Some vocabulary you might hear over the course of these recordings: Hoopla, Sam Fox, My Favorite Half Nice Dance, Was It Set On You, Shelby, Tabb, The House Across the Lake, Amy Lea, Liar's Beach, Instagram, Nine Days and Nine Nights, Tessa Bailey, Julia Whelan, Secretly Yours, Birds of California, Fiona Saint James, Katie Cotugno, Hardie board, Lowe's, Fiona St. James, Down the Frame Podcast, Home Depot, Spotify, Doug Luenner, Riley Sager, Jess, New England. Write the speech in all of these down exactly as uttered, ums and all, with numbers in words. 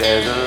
There's a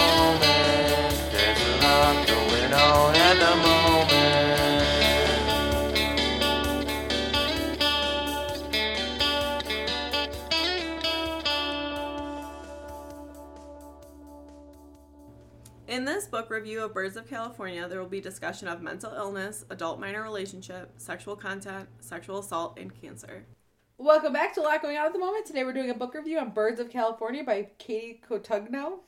moment. There's a lot going on at the moment. In this book review of Birds of California, there will be discussion of mental illness, adult-minor relationship, sexual content, sexual assault, and cancer. Welcome back to A Lot Going On at the Moment. Today we're doing a book review on Birds of California by Katie Cotugno.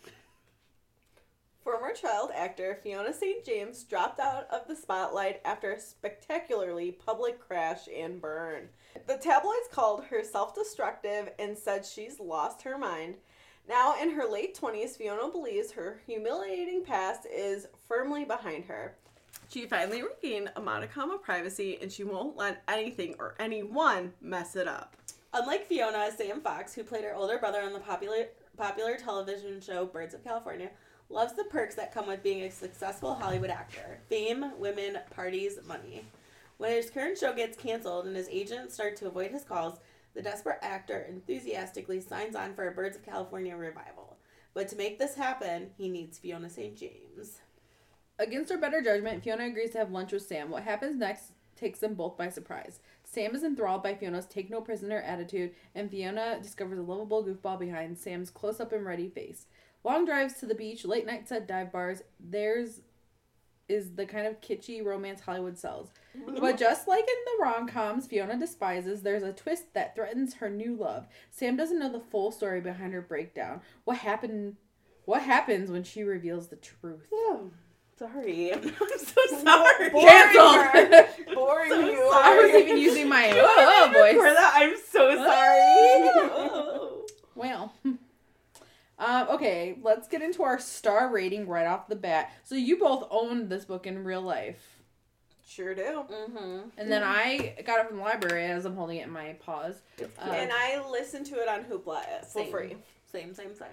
Former child actor Fiona Saint James dropped out of the spotlight after a spectacularly public crash and burn. The tabloids called her self-destructive and said she's lost her mind. Now, in her late twenties, Fiona believes her humiliating past is firmly behind her. She finally regained a modicum of privacy, and she won't let anything or anyone mess it up. Unlike Fiona, Sam Fox, who played her older brother on the popular popular television show Birds of California, loves the perks that come with being a successful Hollywood actor. Fame, women, parties, money. When his current show gets canceled and his agents start to avoid his calls, the desperate actor enthusiastically signs on for a Birds of California revival. But to make this happen, he needs Fiona Saint James. Against her better judgment, Fiona agrees to have lunch with Sam. What happens next takes them both by surprise. Sam is enthralled by Fiona's take-no-prisoner attitude, and Fiona discovers a lovable goofball behind Sam's close-up and ready face. Long drives to the beach, late nights at dive bars, there's is the kind of kitschy romance Hollywood sells. But just like in the rom-coms Fiona despises, there's a twist that threatens her new love. Sam doesn't know the full story behind her breakdown. What happened? What happens when she reveals the truth? Oh, sorry. I'm so sorry. Cancelled. Boring so you. Sorry. I was even using my oh, oh voice. That? I'm so sorry. Oh. Well. Um, okay, let's get into our star rating right off the bat. So you both owned this book in real life. Sure do. Mm-hmm. And then I got it from the library as I'm holding it in my paws. Uh, and I listened to it on Hoopla for same. free. Same, same, same.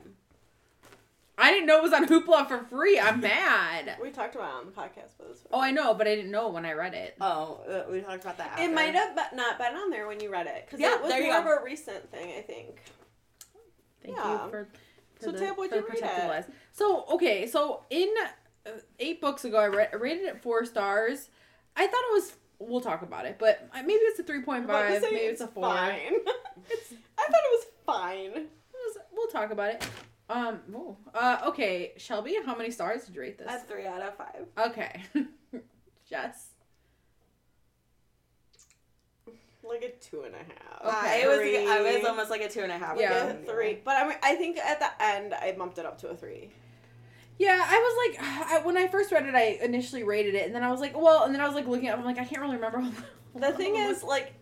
I didn't know it was on Hoopla for free. I'm mad. We talked about it on the podcast. But it was oh, I know, but I didn't know when I read it. Oh, uh, we talked about that after. It might have not been on there when you read it. Because yeah, it was more of a recent thing, I think. Thank yeah. you for... So, the, Tab, would you read it? Lives. So, okay, so in uh, eight books ago, I, read, I rated it four stars. I thought it was, we'll talk about it, but maybe it's a three point five, maybe it's, it's a four. Fine. it's, I thought it was fine. It was, we'll talk about it. Um, oh, uh, okay, Shelby, how many stars did you rate this? A three out of five. Okay. Jess? Like a two and a half. Okay. It was like, I was almost like a two and a half. Like yeah, a three. But I mean, I think at the end I bumped it up to a three. Yeah, I was like, I, when I first read it, I initially rated it, and then I was like, well, and then I was like looking at, I'm like, I can't really remember. The thing is, like,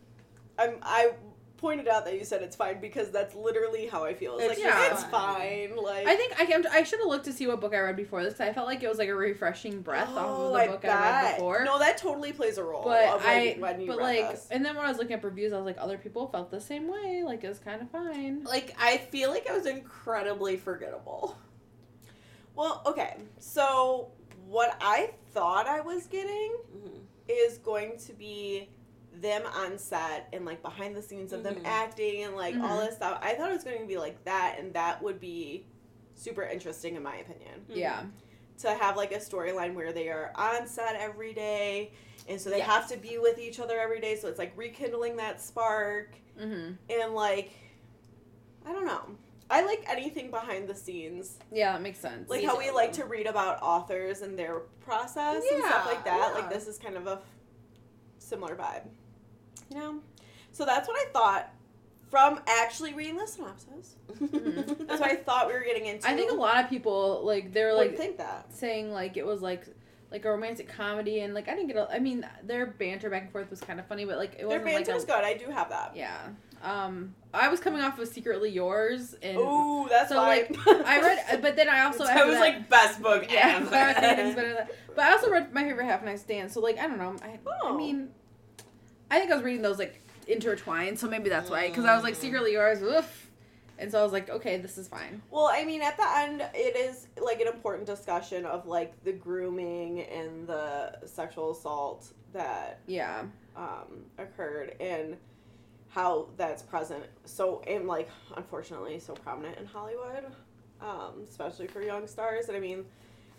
I'm I pointed out that you said it's fine because that's literally how I feel. It's, it's like yeah. it's fine. Like I think I can, I should have looked to see what book I read before this. I felt like it was like a refreshing breath oh, off of the I book bet. I read before. No, that totally plays a role. But of I, when you but read like, this. And then when I was looking at reviews, I was like, other people felt the same way. Like it was kind of fine. Like I feel like I was incredibly forgettable. Well, okay, so what I thought I was getting mm-hmm. is going to be them on set and like behind the scenes of mm-hmm. them acting and like mm-hmm. all this stuff. I thought it was going to be like that, and that would be super interesting in my opinion. Mm-hmm. Yeah. To have like a storyline where they are on set every day, and so they yeah. have to be with each other every day, so it's like rekindling that spark. Mm-hmm. And like, I don't know. I like anything behind the scenes. Yeah, that makes sense. Like how we like to read about authors and their process yeah, and stuff like that. Yeah. Like this is kind of a similar vibe. You know? So that's what I thought from actually reading the synopsis. Mm-hmm. That's what I thought we were getting into. I think a lot of people, like, they were, like, think that. saying, like, it was, like, like a romantic comedy, and, like, I didn't get a... I mean, their banter back and forth was kind of funny, but, like, it wasn't, like... Their banter was like good. I do have that. Yeah. Um, I was coming off of Secretly Yours, and... Ooh, that's so, fine. Like, I read... But then I also... That after was, that, like, best book yeah, ever. That. But I also read My Favorite Half Nice Dance, so, like, I don't know. I, oh. I mean... I think I was reading those, like, intertwined, so maybe that's why. Because I was, like, Secretly Yours, oof. And so I was like, okay, this is fine. Well, I mean, at the end, it is, like, an important discussion of, like, the grooming and the sexual assault that yeah um, occurred and how that's present. So, and, like, unfortunately, so prominent in Hollywood, um, especially for young stars. And, I mean,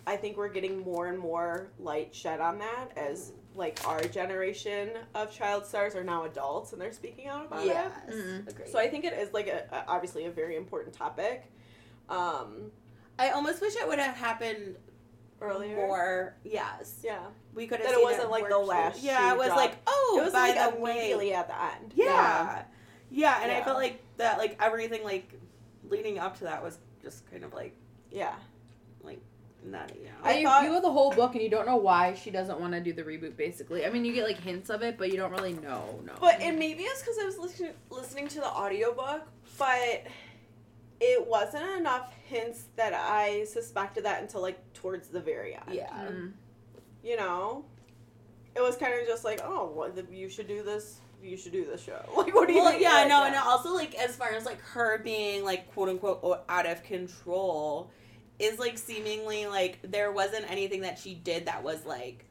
I think we're getting more and more light shed on that as, like, our generation of child stars are now adults and they're speaking out about yes. it. Mm-hmm. So I think it is, like, a, a, obviously a very important topic. Um, I almost wish it would have happened earlier. More, yes. Yeah. We could have seen it. That it wasn't, like, the last shoe. Yeah, it was, like, oh, it was, by like, the way. Immediately at the end. Yeah. Yeah, yeah and yeah. I felt like that, like, everything, like, leading up to that was just kind of, like, yeah, like... Not, you know. I, I thought, you know the whole book and you don't know why she doesn't want to do the reboot, basically. I mean, you get, like, hints of it, but you don't really know. No. But and maybe it's because I was listen- listening to the audiobook, but it wasn't enough hints that I suspected that until, like, towards the very end. Yeah. Mm. You know? It was kind of just like, oh, well, the, you should do this. You should do this show. Like, what do you well, think? Yeah, no, that? And also, like, as far as, like, her being, like, quote-unquote out of control... is, like, seemingly, like, there wasn't anything that she did that was, like,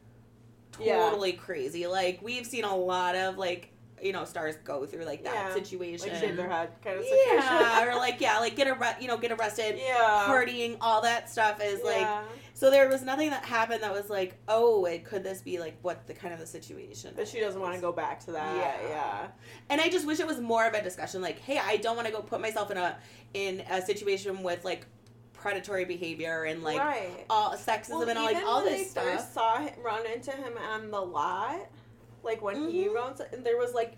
totally yeah. crazy. Like, we've seen a lot of, like, you know, stars go through, like, that yeah. situation. Like, shave their head kind of situation. Yeah, or, like, yeah, like, get arre- you know, get arrested, yeah. partying, all that stuff is, yeah. like... So there was nothing that happened that was, like, oh, it could this be, like, what the kind of the situation But is. She doesn't want to go back to that. Yeah, yeah. And I just wish it was more of a discussion, like, hey, I don't want to go put myself in a in a situation with, like, predatory behavior and, like, right. all sexism well, and all, like, all this stuff. Even when they first saw him, run into him on the lot, like, when mm-hmm. he runs, there was, like,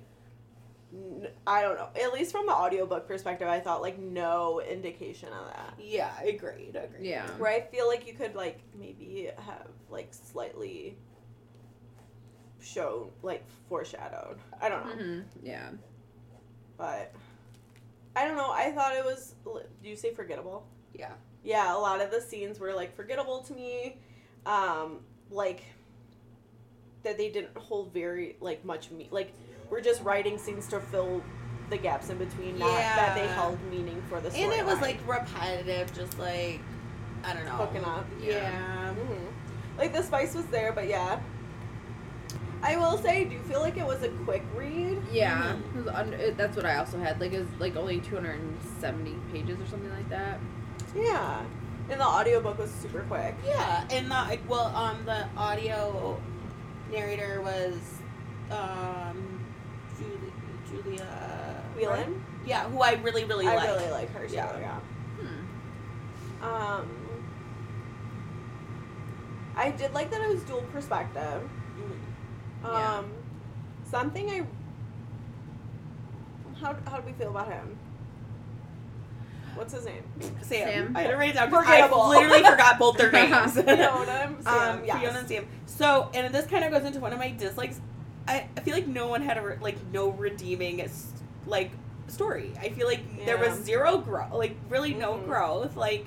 n- I don't know, at least from the audiobook perspective, I thought, like, no indication of that. Yeah, agreed, agreed. Yeah. Where I feel like you could, like, maybe have, like, slightly shown, like, foreshadowed. I don't know. Mm-hmm. Yeah. But, I don't know, I thought it was, do you say forgettable? Yeah. Yeah, a lot of the scenes were, like, forgettable to me, um, like, that they didn't hold very, like, much, me- like, we're just writing scenes to fill the gaps in between, not yeah. that they held meaning for the story. And it was, line. like, repetitive, just, like, I don't know. Hooking up. Yeah. yeah. Mm-hmm. Like, the spice was there, but yeah. I will say, I do feel like it was a quick read. Yeah. Mm-hmm. It was under, it, that's what I also had, like, it was, like, only two hundred seventy pages or something like that. Yeah, and the audiobook was super quick. Yeah, and the well, um, the audio narrator was, um, Julie, Julia Whelan. Right? Yeah, who I really, really I like. I really like her too. Yeah, yeah. Hmm. Um, I did like that it was dual perspective. Mm-hmm. Um, yeah. something I. How how do we feel about him? What's his name? Sam. Sam. I had to write it down because I literally forgot both their names. Fiona, Sam. Um, yes. Fiona and Sam. So, and this kind of goes into one of my dislikes. I, I feel like no one had a, re- like, no redeeming, like, story. I feel like yeah. there was zero growth, like, really mm-hmm. no growth, like.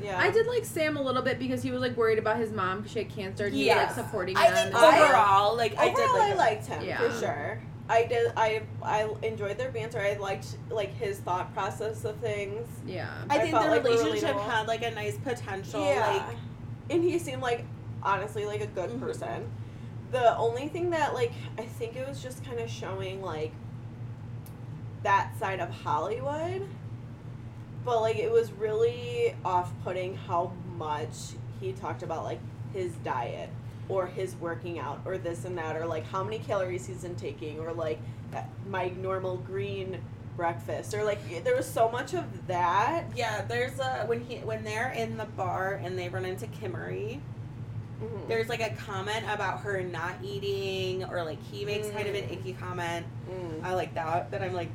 Yeah. I did like Sam a little bit because he was, like, worried about his mom because she had cancer and yeah. he was, like, supporting I them. Think overall, like, overall, I did like I liked him, yeah. for sure. I did. I I enjoyed their banter. I liked, like, his thought process of things. Yeah, I, I think their like relationship had, like, a nice potential. Yeah, like, and he seemed, like, honestly, like, a good mm-hmm. person. The only thing that, like, I think it was just kind of showing, like, that side of Hollywood, but, like, it was really off-putting how much he talked about, like, his diet. Or his working out, or this and that, or, like, how many calories he's been taking, or, like, my normal green breakfast, or, like, there was so much of that. Yeah, there's a when he when they're in the bar and they run into Kimmery, mm-hmm. there's, like, a comment about her not eating, or, like, he makes mm-hmm. kind of an icky comment. Mm-hmm. I like that. That I'm like,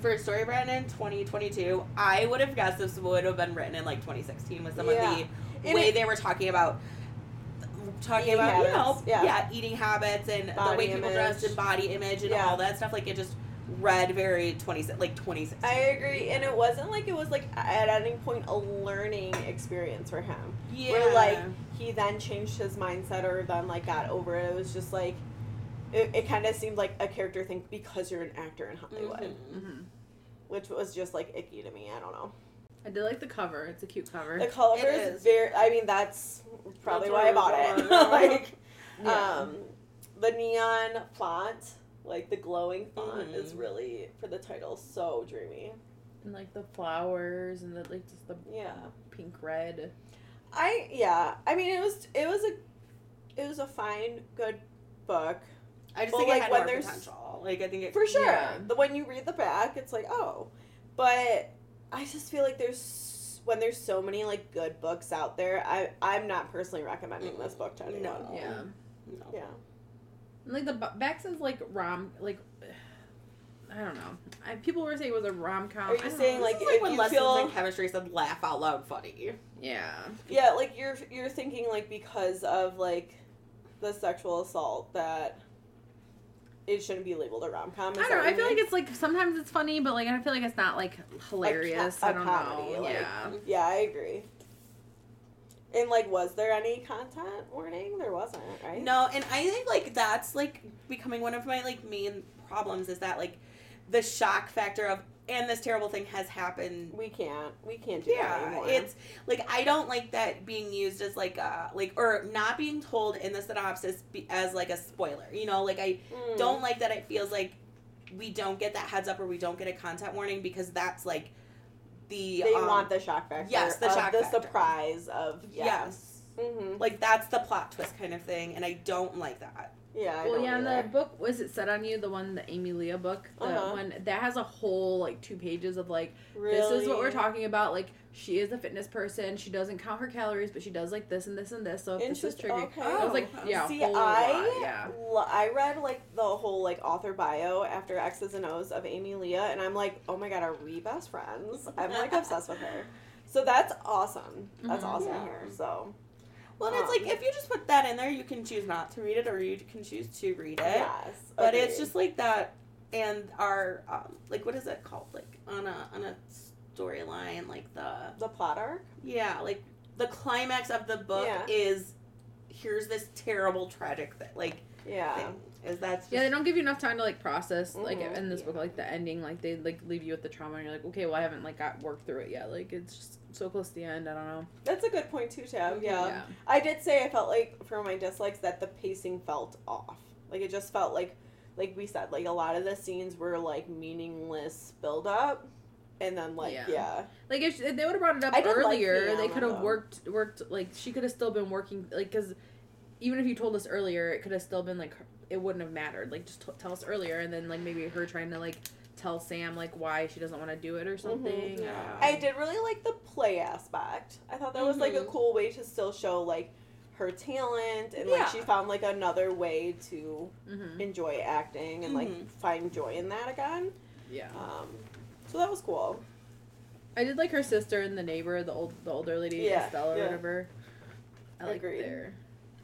for a story written in twenty twenty-two, I would have guessed this would have been written in, like, twenty sixteen with some yeah. of the and way it, they were talking about. Talking eating about, habits. You know, yeah. yeah, eating habits and body the way people image. Dress and body image and yeah. all that stuff. Like, it just read very twenty, like twenty sixteen. I agree. And it wasn't like it was, like, at any point a learning experience for him. Yeah. Where, like, he then changed his mindset or then, like, got over it. It was just, like, it, it kind of seemed like a character thing because you're an actor in Hollywood. Mm-hmm. Mm-hmm. which was just, like, icky to me. I don't know. I did like the cover. It's a cute cover. The cover is, is very, I mean, that's probably that's why I bought it. Like, yeah. um, the neon font, like, the glowing font mm-hmm. is really, for the title, so dreamy. And, like, the flowers and, the like, just the yeah. pink-red. I, yeah. I mean, it was, it was a, it was a fine, good book. I just but think like it had when more potential. Like, I think it... For sure. Yeah. The, when you read the back, it's like, oh. But I just feel like there's... When there's so many, like, good books out there, I, I'm not personally recommending mm. this book to anyone. No. Yeah. No. Yeah. And, like, the back says, like, rom... Like... I don't know. I, people were saying it was a rom-com. Are you saying, know. Like, like, if when you Lessons feel... in Chemistry said laugh out loud funny. Yeah. Yeah, like, you're you're thinking, like, because of, like, the sexual assault that... It shouldn't be labeled a rom-com. I don't know. I feel mean? Like it's, like, sometimes it's funny, but, like, I feel like it's not, like, hilarious. I I don't comedy, know. Like, yeah. Yeah, I agree. And, like, was there any content warning? There wasn't, right? No, and I think, like, that's, like, becoming one of my, like, main problems is that, like, the shock factor of, and this terrible thing has happened. We can't. We can't do yeah, that anymore. It's, like, I don't like that being used as, like, a, like, or not being told in the synopsis be, as, like, a spoiler. You know, like, I mm. don't like that it feels like we don't get that heads up or we don't get a content warning because that's, like, the... They um, want the shock factor. Yes, the shock the factor. The surprise of... Yeah. Yes. Mm-hmm. Like, that's the plot twist kind of thing, and I don't like that. Yeah, I Well, yeah, either. The book, Was It Set On You, the one, the Amy Lea book, the uh-huh. one, that has a whole, like, two pages of, like, really? This is what we're talking about, like, she is a fitness person, she doesn't count her calories, but she does, like, this and this and this, so if this is triggering, okay. I was like, yeah, See, whole I, lot, yeah. L- I read, like, the whole, like, author bio after X's and O's of Amy Lea, and I'm like, oh my god, are we best friends? I'm, like, obsessed with her. So that's awesome. That's mm-hmm. awesome yeah. here, so... Well, and it's like, if you just put that in there, you can choose not to read it, or you can choose to read it. Yes. But okay. It's just like that, and our, um, like, what is it called? Like, on a on a storyline, like the... The plot arc? Yeah, like, the climax of the book yeah. is, here's this terrible, tragic thing. Like, yeah. Thing. Is that's just... Yeah, they don't give you enough time to, like, process, mm-hmm. like, in this yeah. book, like, the ending, like, they, like, leave you with the trauma, and you're like, okay, well, I haven't, like, got worked through it yet. Like, it's just so close to the end, I don't know. That's a good point, too, Tab, yeah. yeah. I did say I felt like, for my dislikes, that the pacing felt off. Like, it just felt like, like we said, like, a lot of the scenes were, like, meaningless build-up, and then, like, yeah. yeah. Like, if, if they would have brought it up I earlier, like they could have worked, worked, like, she could have still been working, like, because even if you told us earlier, it could have still been, like, it wouldn't have mattered. Like, just t- tell us earlier, and then, like, maybe her trying to, like, tell Sam, like, why she doesn't want to do it or something. Mm-hmm. Yeah. I did really like the play aspect. I thought that mm-hmm. was, like, a cool way to still show, like, her talent, and, yeah. like, she found, like, another way to mm-hmm. enjoy acting and, mm-hmm. like, find joy in that again. Yeah. Um, so that was cool. I did like her sister and the neighbor, the old, the older lady, yeah. Estelle or yeah. whatever. I liked Agreed. Their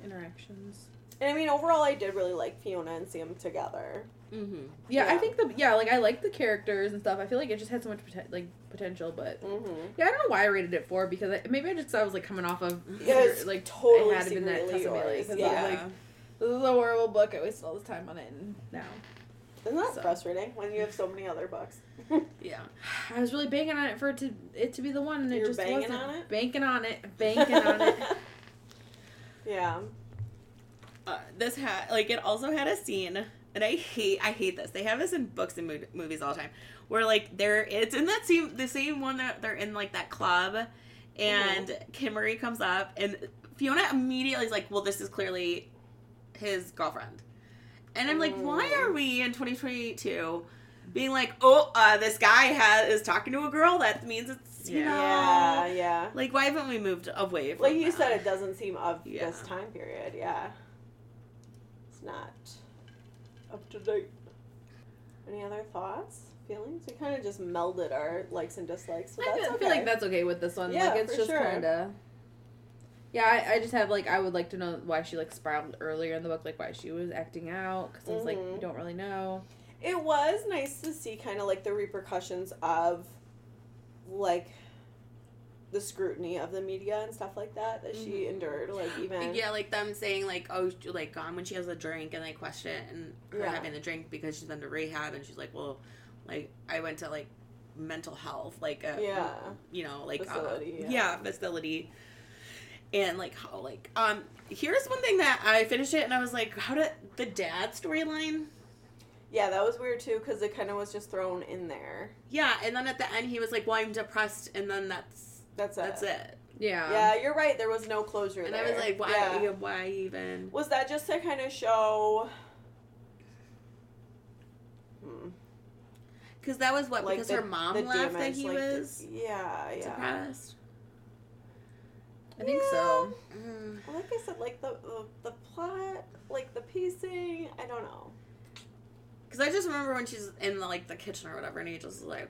interactions. And, I mean, overall, I did really like Fiona and Sam together. Mm-hmm. Yeah, yeah, I think the, yeah, like, I liked the characters and stuff. I feel like it just had so much, poten- like, potential, but... Mm-hmm. Yeah, I don't know why I rated it four, because I, maybe I just I was, like, coming off of... Yeah, it's like, totally it had been that Tessa Bailey. Yeah. Like, this is a horrible book. I wasted all this time on it, and now... Isn't that so. Frustrating when you have so many other books? Yeah. I was really banging on it for it to, it to be the one, and You're it just banging wasn't. On it? Banking on it. Banking on it. Yeah. Uh, this had, like, it also had a scene, and I hate, I hate this. They have this in books and mo- movies all the time, where, like, they're, it's in that same, the same one that they're in, like, that club, and mm-hmm. Kimberly comes up, and Fiona immediately is like, well, this is clearly his girlfriend. And I'm mm-hmm. like, why are we in twenty twenty-two being like, oh, uh, this guy has, is talking to a girl, that means it's, you yeah. know. Yeah, yeah. Like, why haven't we moved away from Like you that? Said, it doesn't seem of yeah. this time period, yeah. Not up to date. Any other thoughts, feelings? We kind of just melded our likes and dislikes. So that's I feel okay. like that's okay with this one. Yeah, like it's for just sure. kind of. Yeah, I, I just have like I would like to know why she like spiraled earlier in the book, like why she was acting out, because I was mm-hmm. like, you don't really know. It was nice to see kind of like the repercussions of, like. The scrutiny of the media and stuff like that that mm-hmm. she endured, like even yeah, like them saying like oh, like um, when she has a drink and they question it and her yeah. having the drink because she's been to rehab and she's like, well, like I went to like mental health, like a, yeah. you know, like facility, uh, yeah. yeah, facility. And like how like um here's one thing that I finished it and I was like, how did the dad storyline? Yeah, that was weird too because it kind of was just thrown in there. Yeah, and then at the end he was like, "Well, I'm depressed," and then that's that's it. That's it. Yeah. Yeah, you're right. There was no closure and there. And I was like, why? Yeah. Why even? Was that just to kind of show? Hmm. Because that was what like because the, her mom left damage, that he like was. The, yeah, yeah. Depressed. I think yeah. so. Mm. Like I said, like the, the the plot, like the pacing, I don't know. Because I just remember when she's in the, like the kitchen or whatever, and he just like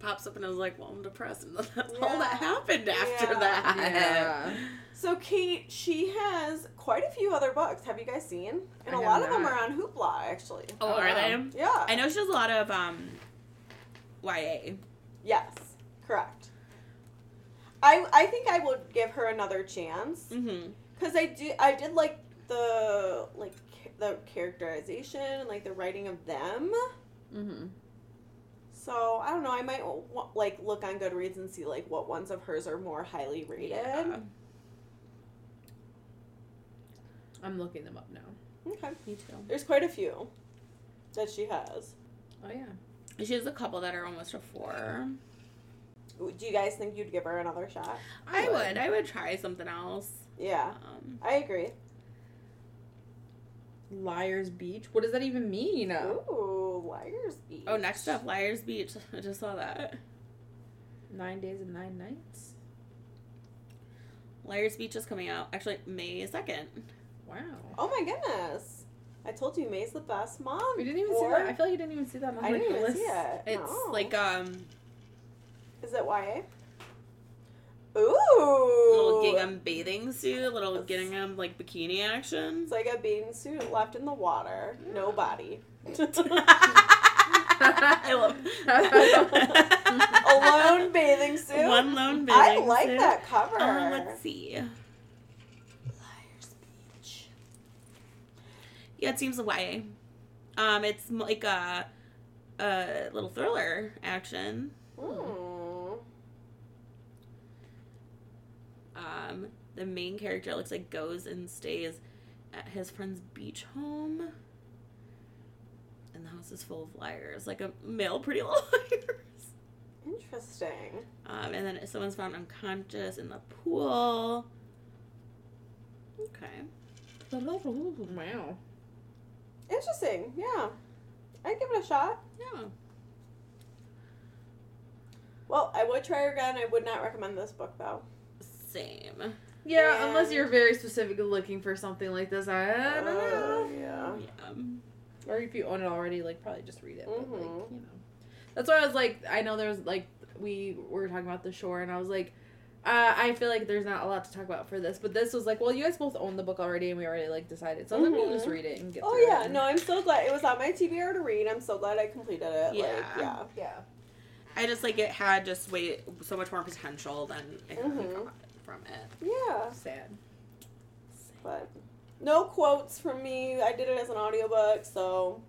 pops up and I was like, "Well, I'm depressed," and that's yeah. all that happened after yeah. that. Yeah. So Kate, she has quite a few other books. Have you guys seen? And I a lot not. of them are on Hoopla, actually. Oh, are um, they? Yeah. I know she has a lot of um, Y A. Yes, correct. I, I think I would give her another chance because mm-hmm. I do I did like the like the characterization and like the writing of them. Mm-hmm. So I don't know. I might like look on Goodreads and see like what ones of hers are more highly rated. Yeah. I'm looking them up now. Okay, me too. There's quite a few that she has. Oh yeah, she has a couple that are almost a four. Do you guys think you'd give her another shot? I would. would. I would try something else. Yeah. Um, I agree. Liar's Beach? What does that even mean? Ooh, Liar's Beach. Oh, next up, Liar's Beach. I just saw that. Nine Days and Nine Nights? Liar's Beach is coming out, actually, May second. Wow. Oh, my goodness. I told you May's the best month. We didn't even or... see that. I feel like you didn't even see that on I like, didn't the even list. See it. It's no. like, um... Is it Y A? Ooh! Little gingham bathing suit, little That's, gingham like bikini action. It's like a bathing suit left in the water, yeah. no body. I love it. A lone bathing suit. One lone bathing I like suit. I like that cover. Um, let's see. Liar's Beach. Yeah, it seems a Y A. Um, it's like a, a little thriller action. Ooh. Um, the main character looks like goes and stays at his friend's beach home, and the house is full of liars, like a male Pretty Little Liars. Interesting. Um, and then someone's found unconscious in the pool. Okay. Wow. Interesting. Yeah, I'd give it a shot. Yeah. Well, I would try her again. I would not recommend this book though. Same. Yeah, and unless you're very specifically looking for something like this. I don't know. Uh, yeah. yeah. Or if you own it already, like, probably just read it. Mm-hmm. But, like, you know. That's why I was like, I know there's, like, we were talking about The Shore, and I was like, uh, I feel like there's not a lot to talk about for this, but this was like, well, you guys both own the book already, and we already, like, decided. So I was mm-hmm. like, we'll just read it and get oh, through yeah. it. Oh, yeah. No, I'm so glad. It was on my T B R to read. I'm so glad I completed it. Yeah. Like, yeah. Yeah. I just, like, it had just way so much more potential than I mm-hmm. think got. From it. Yeah. Sad. Sad. But no quotes from me. I did it as an audiobook, so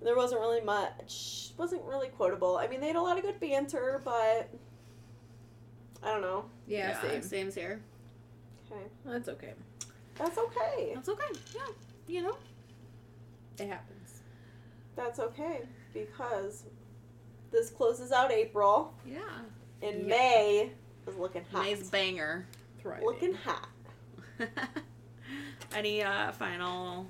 there wasn't really much. It wasn't really quotable. I mean, they had a lot of good banter, but I don't know. Yeah, yeah same. Same's here. Okay. That's okay. That's okay. That's okay. Yeah. You know? It happens. That's okay, because this closes out April. Yeah. In yeah. May... is looking hot. Nice banger. Thriving. Looking hot. Any uh, final?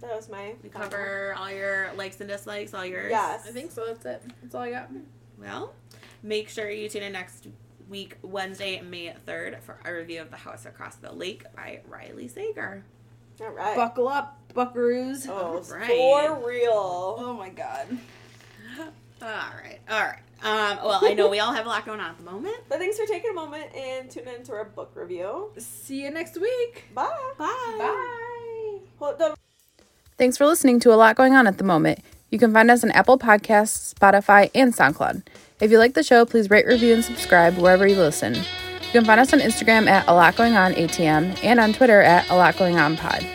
That was my. We final. Cover all your likes and dislikes, all yours. Yes, I think so. That's it. That's all I got. Well, make sure you tune in next week, Wednesday, May third, for a review of The House Across the Lake by Riley Sager. All right. Buckle up, buckaroos. Oh, right. For real. Oh my God. All right. All right. Um, well, I know we all have a lot going on at the moment. But thanks for taking a moment and tuning into our book review. See you next week. Bye. Bye. Bye. Hold on. Thanks for listening to A Lot Going On at the Moment. You can find us on Apple Podcasts, Spotify, and SoundCloud. If you like the show, please rate, review, and subscribe wherever you listen. You can find us on Instagram at A Lot Going On A T M and on Twitter at A Lot Going On Pod.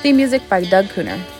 Theme music by Doug Luenner.